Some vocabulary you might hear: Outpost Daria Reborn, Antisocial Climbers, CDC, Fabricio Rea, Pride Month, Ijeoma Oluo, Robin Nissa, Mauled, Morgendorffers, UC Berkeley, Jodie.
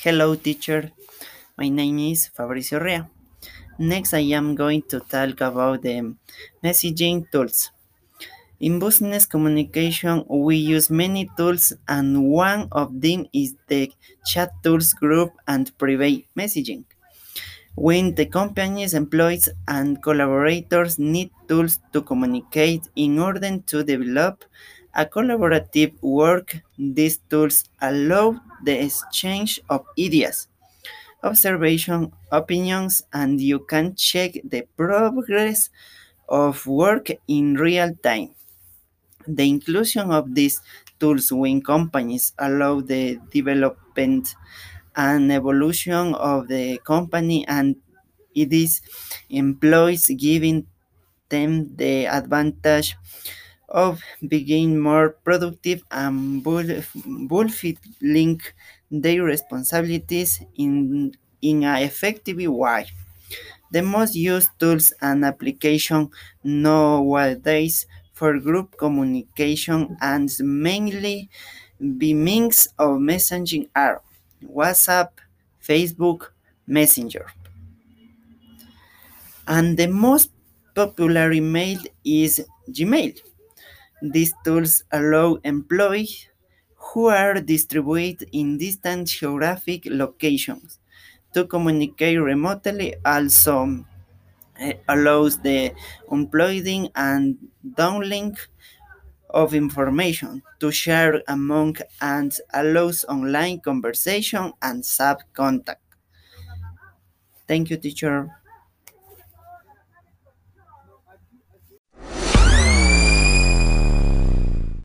Hello teacher, my name is Fabricio Rea. Next I am going to talk about the messaging tools. In business communication we use many tools, and one of them is the chat tools, group and private messaging. When the company's employees and collaborators need tools to communicate in order to develop a collaborative work, these tools allow the exchange of ideas, observation, opinions, and you can check the progress of work in real time. The inclusion of these tools when companies allow the development and evolution of the company and its employees, giving them the advantage of being more productive and fulfilling their responsibilities in an effective way. The most used tools and applications nowadays for group communication and mainly the means of messaging are WhatsApp, Facebook, Messenger. And the most popular email is Gmail. These tools allow employees who are distributed in distant geographic locations to communicate remotely. Also allows the uploading and downlink of information to share among and allows online conversation and sub contact. Thank you, teacher.